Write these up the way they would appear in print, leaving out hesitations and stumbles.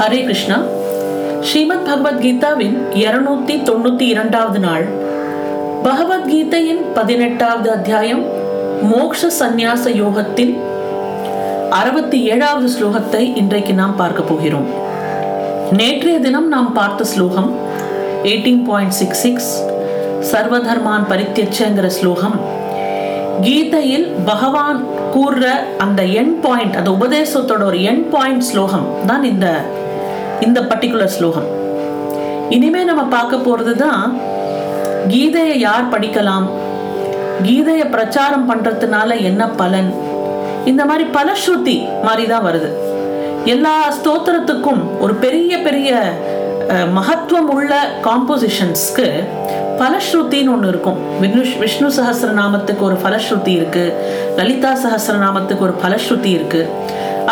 ஹரே கிருஷ்ணா. ஸ்ரீமத் பகவத்கீதாவின் 292வது நாள். பகவத்கீதையின் 18வது அத்தியாயம் மோக்ஷ சந்நியாச யோகத்தில் 67வது ஸ்லோகத்தை இன்றைக்கு நாம் பார்க்க போகிறோம். நேற்றைய தினம் நாம் பார்த்த ஸ்லோகம் 18.66 சர்வதர்மான் பரித்யஜ்யங்கிற ஸ்லோகம். கீதையில் பகவான் கூறுற அந்த எண்ட் பாயிண்ட், அந்த உபதேசத்தோட ஒரு எண்ட் பாயிண்ட் ஸ்லோகம் தான் இந்த பர்டிகுலர் ஸ்லோகம். இனிமே நம்ம பார்க்க போறது தான் கீதையை யார் படிக்கலாம், கீதையை பிரச்சாரம் பண்றதுனால என்ன பலன், இந்த மாதிரி பல ஸ்ருதி மாதிரி தான் வருது. எல்லா ஸ்தோத்திரத்துக்கும் ஒரு பெரிய பெரிய மகத்துவம் உள்ள காம்போசிஷன்ஸ்க்கு பலஸ்ருத்தின்னு ஒன்று இருக்கும். விஷ்ணு சஹஸ்ரநாமத்துக்கு ஒரு பலஸ்ருதி இருக்கு, லலிதா சஹஸ்ரநாமத்துக்கு ஒரு பலஸ்ருதி இருக்கு.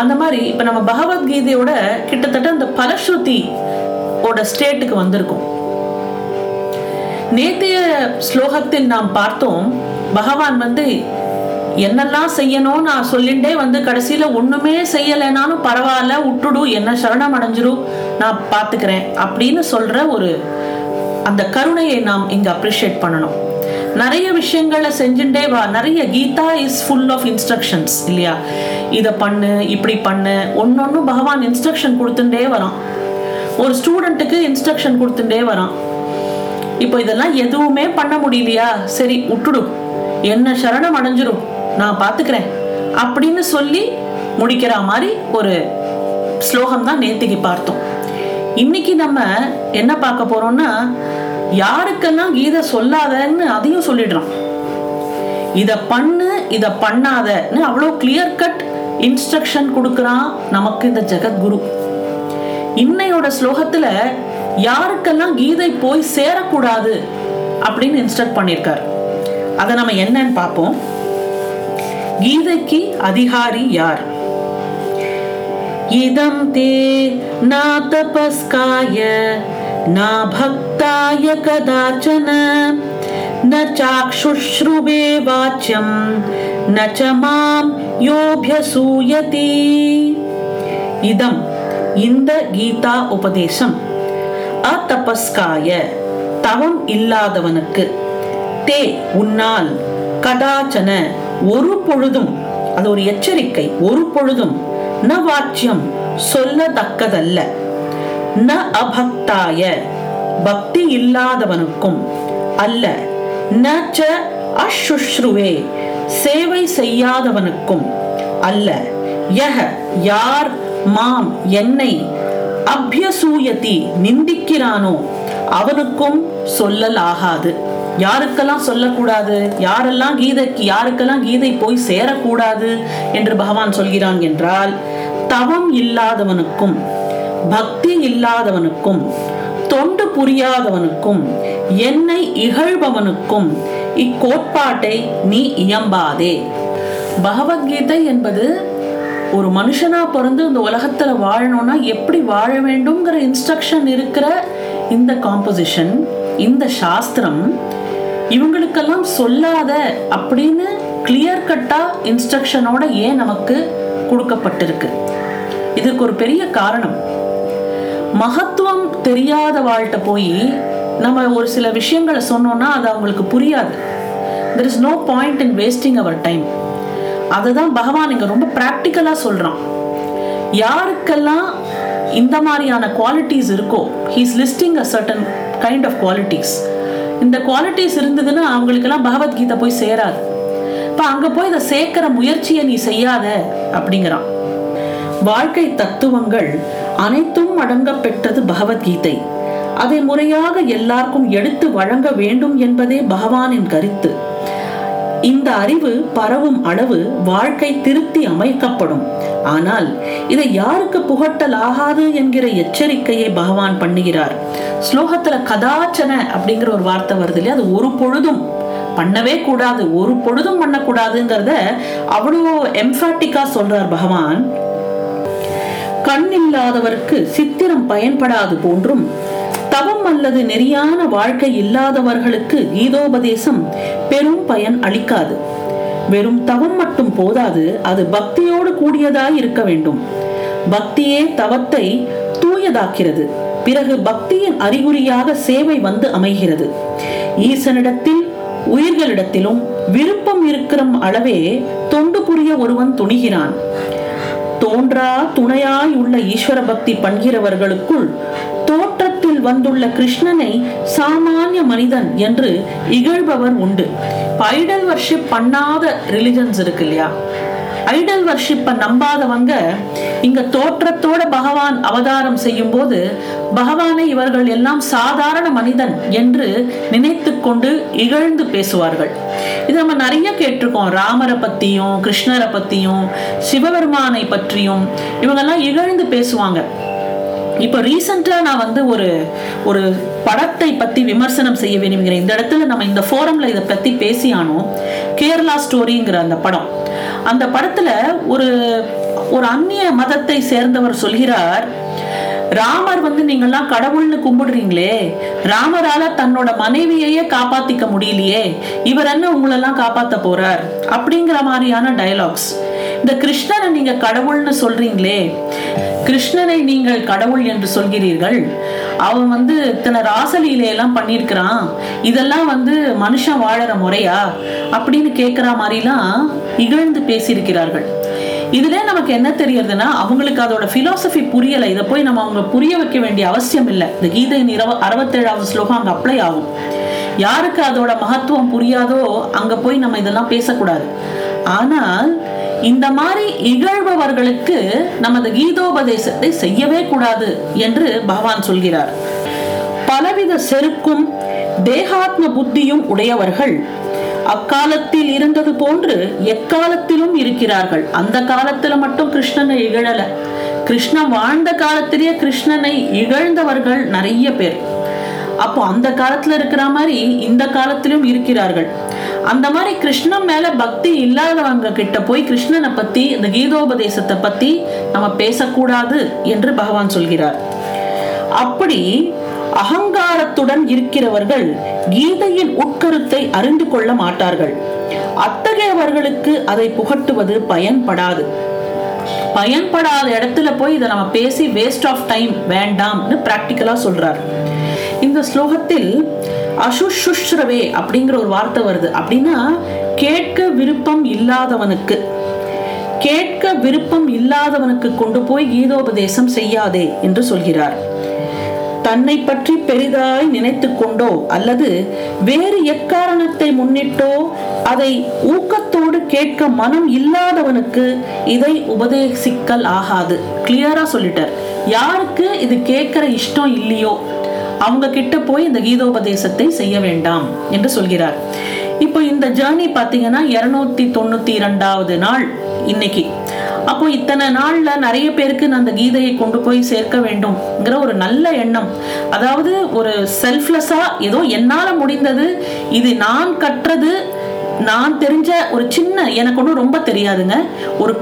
அந்த மாதிரி இப்போ நம்ம பகவத்கீதையோட கிட்டத்தட்ட அந்த பலஸ்ருதி ஓட ஸ்டேட்டுக்கு வந்திருக்கும். நேத்திய ஸ்லோகத்தில் நாம் பார்த்தோம், பகவான் என்னெல்லாம் செய்யணும் நான் சொல்லிண்டே கடைசியில ஒண்ணுமே செய்யலைனாலும் பரவாயில்ல, விட்டுடு, என்ன சரணம் அடைஞ்சிரும், நான் பார்த்துக்கிறேன் அப்படின்னு சொல்ற ஒரு அந்த கருணையை நாம் இங்க அப்ரிஷியேட் பண்ணணும். நிறைய விஷயங்களை செஞ்சுட்டே வா, நிறைய Gita is full of instructions இல்லையா, இதை பண்ணு, இப்படி பண்ணு, ஒன்னொன்னு பகவான் இன்ஸ்ட்ரக்ஷன் கொடுத்துட்டே வரான். ஒரு ஸ்டூடெண்ட்டுக்கு இன்ஸ்ட்ரக்ஷன் கொடுத்துட்டே வரான். இப்போ இதெல்லாம் எதுவுமே பண்ண முடியலையா, சரி விட்டுடும், என்ன சரணம் அடைஞ்சிரும், நான் பார்த்துக்கிறேன் அப்படின்னு சொல்லி முடிக்கிற மாதிரி ஒரு ஸ்லோகம் தான் நேத்திக்கு பார்த்தோம். இன்னைக்கு நம்ம என்ன பார்க்க போறோம்னா, யாருக்கெல்லாம் கீதை சொல்லாதன்னு அதையும் சொல்லிடுறான். இதை பண்ணு, இதை பண்ணாதன்னு அவ்வளோ கிளியர் கட் இன்ஸ்ட்ரக்ஷன் கொடுக்குறான் நமக்கு இந்த ஜெகத்குரு. இன்னையோட ஸ்லோகத்துல யாருக்கெல்லாம் கீதை போய் சேரக்கூடாது அப்படின்னு இன்ஸ்ட்ரக்ட் பண்ணியிருக்காரு. அதை நம்ம என்னன்னு பார்ப்போம். கீதைக்கு அதிகாரி யார்? இதம் தே ந தபஸ்காய ந பக்தாய கதாச்சன ந சாக்ஷுஷ்ருவே வாச்யம் ந ச மாம் யோப்யசூயதி. இதம் இந்த கீதா உபதேசம் அத்தபஸ்காய தவம் இல்லாதவனுக்கு, தே உன்னால், கதாச்சன ஒரு பொழுதும், அது ஒரு எச்சரிக்கை, ஒரு பொழுதும், ந வாச்சியம் சொல்லத்தக்கதல்ல, ந அபக்தாய பக்தி இல்லாதவனுக்கும், அல்ல, ந ச அசுஷ்ருவே சேவை செய்யாதவனுக்கும், அல்ல, யஹ யார், மாம் என்னை, அப்யசூயதி நிந்திக்கிறானோ அவனுக்கும் சொல்லலாகாது. யாருக்கெல்லாம் சொல்லக்கூடாது, யாரெல்லாம் கீதைக்கு, யாருக்கெல்லாம் கீதை போய் சேரக்கூடாது என்று பகவான் சொல்கிறான் என்றால், தவம் இல்லாதவனுக்கும், பக்தி இல்லாதவனுக்கும், தொண்டு புரியாதவனுக்கும், என்னை இகழ்பவனுக்கும் இக்கோட்பாட்டை நீ இயம்பாதே. பகவத்கீதை என்பது ஒரு மனுஷனா பிறந்து இந்த உலகத்துல வாழணும்னா எப்படி வாழ வேண்டும்ங்கிற இன்ஸ்ட்ரக்ஷன் இருக்கிற இந்த காம்போசிஷன், இந்த சாஸ்திரம் இவங்களுக்கெல்லாம் சொல்லாத அப்படின்னு கிளியர் கட்டா இன்ஸ்ட்ரக்ஷனோட ஏன் நமக்கு கொடுக்கப்பட்டிருக்கு? இதுக்கு ஒரு பெரிய காரணம், மகத்துவம் தெரியாத வாழ்கிட்ட போய் நம்ம ஒரு சில விஷயங்களை சொன்னோம்னா அது அவங்களுக்கு புரியாது. there is no point in wasting our time. அதுதான் பகவான் இங்க ரொம்ப பிராக்டிக்கலா சொல்றான். யாருக்கெல்லாம் இந்த மாதிரியான குவாலிட்டிஸ் இருக்கோ, he is listing a certain kind of qualities. இந்த குவாலிட்டிஸ் இருந்ததுன்னா அவங்களுக்கெல்லாம் பகவத்கீதை போய் சேராது. இப்போ அங்கே போய் இதை சேர்க்கிற முயற்சியை நீ செய்யாத அப்படிங்கிறான். வாழ்க்கை தத்துவங்கள் அனைத்தும் அடங்க பெற்றது பகவத்கீதை. அதை முறையாக எல்லாருக்கும் எடுத்து வழங்க வேண்டும் என்பதே பகவானின் கருத்து. இந்த அறிவு பரவும் அளவு வாழ்க்கை திருத்தி அமைக்கப்படும். ஆனால் இதை யாருக்கு புகட்டல் ஆகாது என்கிற எச்சரிக்கையை பகவான் பண்ணுகிறார். ஸ்லோகத்துல கதாச்சன அப்படிங்கிற ஒரு வார்த்தை வருது இல்லையா, அது ஒரு பொழுதும் பண்ணவே கூடாது, ஒரு பொழுதும் பண்ணக்கூடாதுங்கிறத அவ்வளோ எம்ஃபாட்டிக்கா சொல்றார் பகவான். கண் இல்லாதவருக்கு சித்திரம் பயன்படாது போன்றும், தவம் அல்லது நெறியான வாழ்க்கை இல்லாதவர்களுக்கு கீதோபதேசம் பெரும் பயன் அளிக்காது. வெறும் தவம் மட்டும் போதாது, அது பக்தியோடு கூடியதாய் இருக்க வேண்டும். பக்தியே தவத்தை தூய தூயதாக்கிறது. பிறகு பக்தியின் அறிகுறியாக சேவை வந்து அமைகிறது. ஈசனிடத்தில் உயிர்களிடத்திலும் விருப்பம் இருக்கிற அளவே தொண்டு புரிய ஒருவன் துணிகிறான். தோன்றா துணையாய் உள்ள ஈஸ்வர பக்தி பண்கிறவர்களுக்குள் தோற்றத்தில் வந்துள்ள கிருஷ்ணனை சாமானிய மனிதன் என்று இகழ்பவர் உண்டு. ஐடல் வர்ஷிப் பண்ணாத ரிலிஜன்ஸ் இருக்கு இல்லையா, ஐடல் வர்ஷிப்பை நம்பாதவங்க இங்க தோற்றத்தோட பகவான் அவதாரம் செய்யும் போது பகவானை இவர்கள் எல்லாம் சாதாரண மனிதன் என்று நினைத்து கொண்டு இகழ்ந்து பேசுவார்கள். இது நம்ம நிறைய கேட்டிருக்கோம். ராமரை பத்தியும் கிருஷ்ணரை பத்தியும் சிவபெருமானை பற்றியும் இவங்கெல்லாம் இகழ்ந்து பேசுவாங்க. இப்போ ரீசெண்டாக நான் வந்து ஒரு படத்தை பற்றி விமர்சனம் செய்ய விரும்புகிறேன். இந்த இடத்துல நம்ம இந்த ஃபோரமில் இதை பற்றி பேசியானோ, கேரளா ஸ்டோரிங்கிற அந்த படம். அந்த படத்தில் ஒரு அந்நிய மதத்தை சேர்ந்தவர் சொல்கிறார், ராமர் வந்து நீங்கள்லாம் கடவுள்னு கும்பிடுறீங்களே, ராமரால தன்னோட மனைவியையே காப்பாற்றிக்க முடியலையே, இவர் என்ன உங்களெல்லாம் காப்பாற்ற போறார் அப்படிங்கிற மாதிரியான டயலாக்ஸ். இந்த கிருஷ்ணனை நீங்கள் கடவுள்னு சொல்றீங்களே, கிருஷ்ணனை நீங்கள் கடவுள் என்று சொல்கிறீர்கள், அவன் வந்து இத்தனை ராசலீலையெல்லாம் பண்ணியிருக்கிறான், இதெல்லாம் வந்து மனுஷன் வாழற முறையா அப்படின்னு கேட்குற மாதிரிலாம் இகழ்ந்து பேசியிருக்கிறார்கள். இதுல நமக்கு என்ன தெரியறதுன்னா, அவங்களுக்கு அதோட பிலாசபி புரியலை. இதை போய் நம்ம அவங்க புரிய வைக்க வேண்டிய அவசியம் இல்லை. இந்த கீதையின் 67வது ஸ்லோகம் அங்கே அப்ளை ஆகும். யாருக்கு அதோட மகத்துவம் புரியாதோ அங்கே போய் நம்ம இதெல்லாம் பேசக்கூடாது. ஆனால் இந்த மாதிரி இகழ்பவர்களுக்கு நமது கீதோபதேசத்தை செய்யவே கூடாது என்று பகவான் சொல்கிறார். பலவித செருக்கும் தேகாத்ம புத்தியும் உடையவர்கள் அக்காலத்தில் இருந்தது போன்று எக்காலத்திலும் இருக்கிறார்கள். அந்த காலத்துல மட்டும் கிருஷ்ணனை இகழல, கிருஷ்ணன் வாழ்ந்த காலத்திலேயே கிருஷ்ணனை இகழ்ந்தவர்கள் நிறைய பேர். அப்போ அந்த காலத்துல இருக்கிற மாதிரி இந்த காலத்திலும் இருக்கிறார்கள். அந்த மாதிரி கிருஷ்ணன் மேல பக்தி இல்லாதவங்க கிட்ட போய் கிருஷ்ணனை பத்தி, இந்த கீதோபதேசத்தை பத்தி நம்ம பேசக்கூடாது என்று பகவான் சொல்கிறார். அப்படி அகங்காரத்துடன் இருக்கிறவர்கள் கீதையின் உட்கருத்தை அறிந்து கொள்ள மாட்டார்கள். அத்தகையவர்களுக்கு அதை புகட்டுவது பயன்படாது. பயன்படாத இடத்துல போய் இதை நம்ம பேசி வேஸ்ட் ஆஃப் டைம் வேண்டாம்னு பிராக்டிக்கலா சொல்றார். இந்த ஸ்லோகத்தில் அசுசுஷ்ரவே அப்படிங்கிற ஒரு வார்த்தை வருது. அப்படின்னா கேட்க விருப்பம் இல்லாதவனுக்கு, கேட்க விருப்பம் இல்லாதவனுக்கு கொண்டு போய் கீதோபதேசம் செய்யாதே என்று சொல்கிறார். தன்னை பற்றி பெரிதாய் நினைத்து கொண்டோ அல்லது வேறு எக்காரணத்தை முன்னிட்டோ அதை ஊக்கத்தோடு கேட்க மனம் இல்லாதவனுக்கு இதை உபதேசிக்கல் ஆகாது. கிளியரா சொல்லிட்டார். யாருக்கு இது கேட்கிற இஷ்டம் இல்லையோ அவங்க கிட்ட போய் இந்த கீதோபதேசத்தை செய்ய வேண்டாம் என்று சொல்கிறார். இப்போ இந்த ஜேர்னி பார்த்தீங்கன்னா 292வது நாள் இன்னைக்கு. அப்போ இத்தனை நாள்ல நிறைய பேருக்கு நான் அந்த கீதையை கொண்டு போய் சேர்க்க வேண்டும்ங்கிற ஒரு நல்ல எண்ணம், அதாவது ஒரு செல்ஃப்லெஸ்ஸா ஏதோ என்னால முடிந்தது, இது நான் கற்றது, நான் தெரிஞ்ச ஒரு சின்ன, எனக்கு ஒன்றும் ரொம்ப தெரியாதுங்க, ஒரு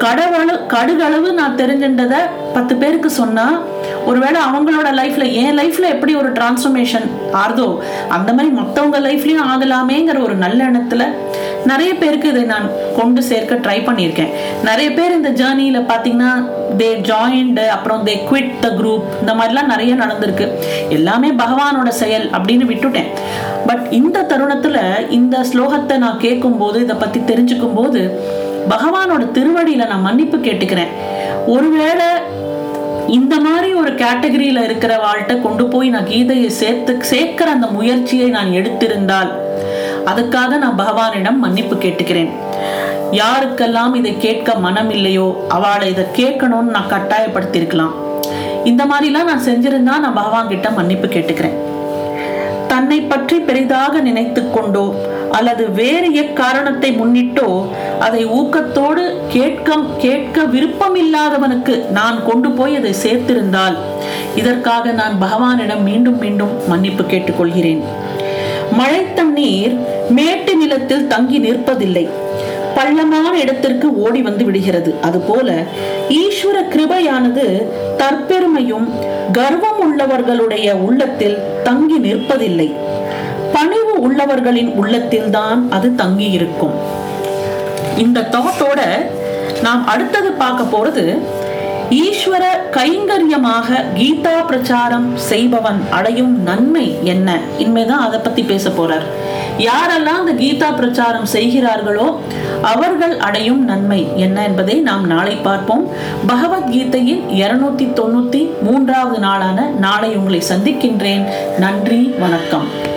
கடுகளவு நான் தெரிஞ்சின்றதை 10 பேருக்கு சொன்னால் ஒருவேளை அவங்களோட லைஃப்ல, என் லைஃப்ல எப்படி ஒரு டிரான்ஸ்ஃபர்மேஷன் ஆறுதோ அந்த மாதிரி மற்றவங்க லைஃப்லையும் ஆகலாமேங்கிற ஒரு நல்ல எண்ணத்தில் நிறைய பேருக்கு இதை நான் கொண்டு சேர்க்க ட்ரை பண்ணியிருக்கேன். நிறைய பேர் இந்த ஜேர்னியில் பார்த்தீங்கன்னா தே ஜாயின்டு, அப்புறம் தே குவிட் த குரூப், இந்த மாதிரிலாம் நிறைய நடந்திருக்கு. எல்லாமே பகவானோட செயல் அப்படின்னு விட்டுட்டேன். பட் இந்த தருணத்தில் இந்த ஸ்லோகத்தை நான் கேட்கும்போது, இதை பற்றி தெரிஞ்சுக்கும் போது பகவானோட திருவடியில் நான் மன்னிப்பு கேட்டுக்கிறேன். ஒருவேளை இந்த மாதிரி ஒரு கேட்டகரியில இருக்கிற வாழ்கிட்ட கொண்டு போய் நான் கீதையை சேர்க்கிற அந்த முயற்சியை நான் எடுத்திருந்தால் அதுக்காக நான் பகவானிடம் மன்னிப்பு கேட்டுக்கிறேன். யாருக்கெல்லாம் இதை கேட்க மனம் இல்லையோ அவளை இதை கேட்கணும்னு நான் கட்டாயப்படுத்தியிருக்கலாம். இந்த மாதிரிலாம் நான் செஞ்சிருந்தா நான் பகவான் கிட்ட மன்னிப்பு கேட்டுக்கிறேன். தன்னை பற்றி பெரிதாக நினைத்து கொண்டோ அல்லது வேறு எக்காரணத்தை முன்னிட்டோ அதை ஊக்கத்தோடு கேட்க விருப்பம் இல்லாதவனுக்கு நான் கொண்டு போய் அதை சேர்த்திருந்தால் இதற்காக நான் பகவானிடம் மீண்டும் மீண்டும் மன்னிப்பு கேட்டுக்கொள்கிறேன். மழை தண்ணீர் மேட்டு நிலத்தில் தங்கி நிற்பதில்லை, பள்ளமான இடத்திற்கு ஓடி வந்து விடுகிறது. அதுபோல ஈஸ்வர கிருபையானது தற்பெருமையும் கர்வம் உள்ளவர்களுடைய உள்ளத்தில் தங்கி நிற்பதில்லை, பணிவு உள்ளவர்களின் உள்ளத்தில் தான் அது தங்கி இருக்கும். இந்த தாட்டோட நாம் அடுத்தது பார்க்க போறது ஈஸ்வர கைங்கரியமாக கீதா பிரச்சாரம் செய்பவன் அடையும் நன்மை என்ன? இனிமேதான் அதை பத்தி பேச போறார். யாரெல்லாம் அந்த கீதா பிரச்சாரம் செய்கிறார்களோ அவர்கள் அடையும் நன்மை என்ன என்பதை நாம் நாளை பார்ப்போம். பகவத்கீதையின் 293வது நாளான நாளை உங்களை சந்திக்கின்றேன். நன்றி, வணக்கம்.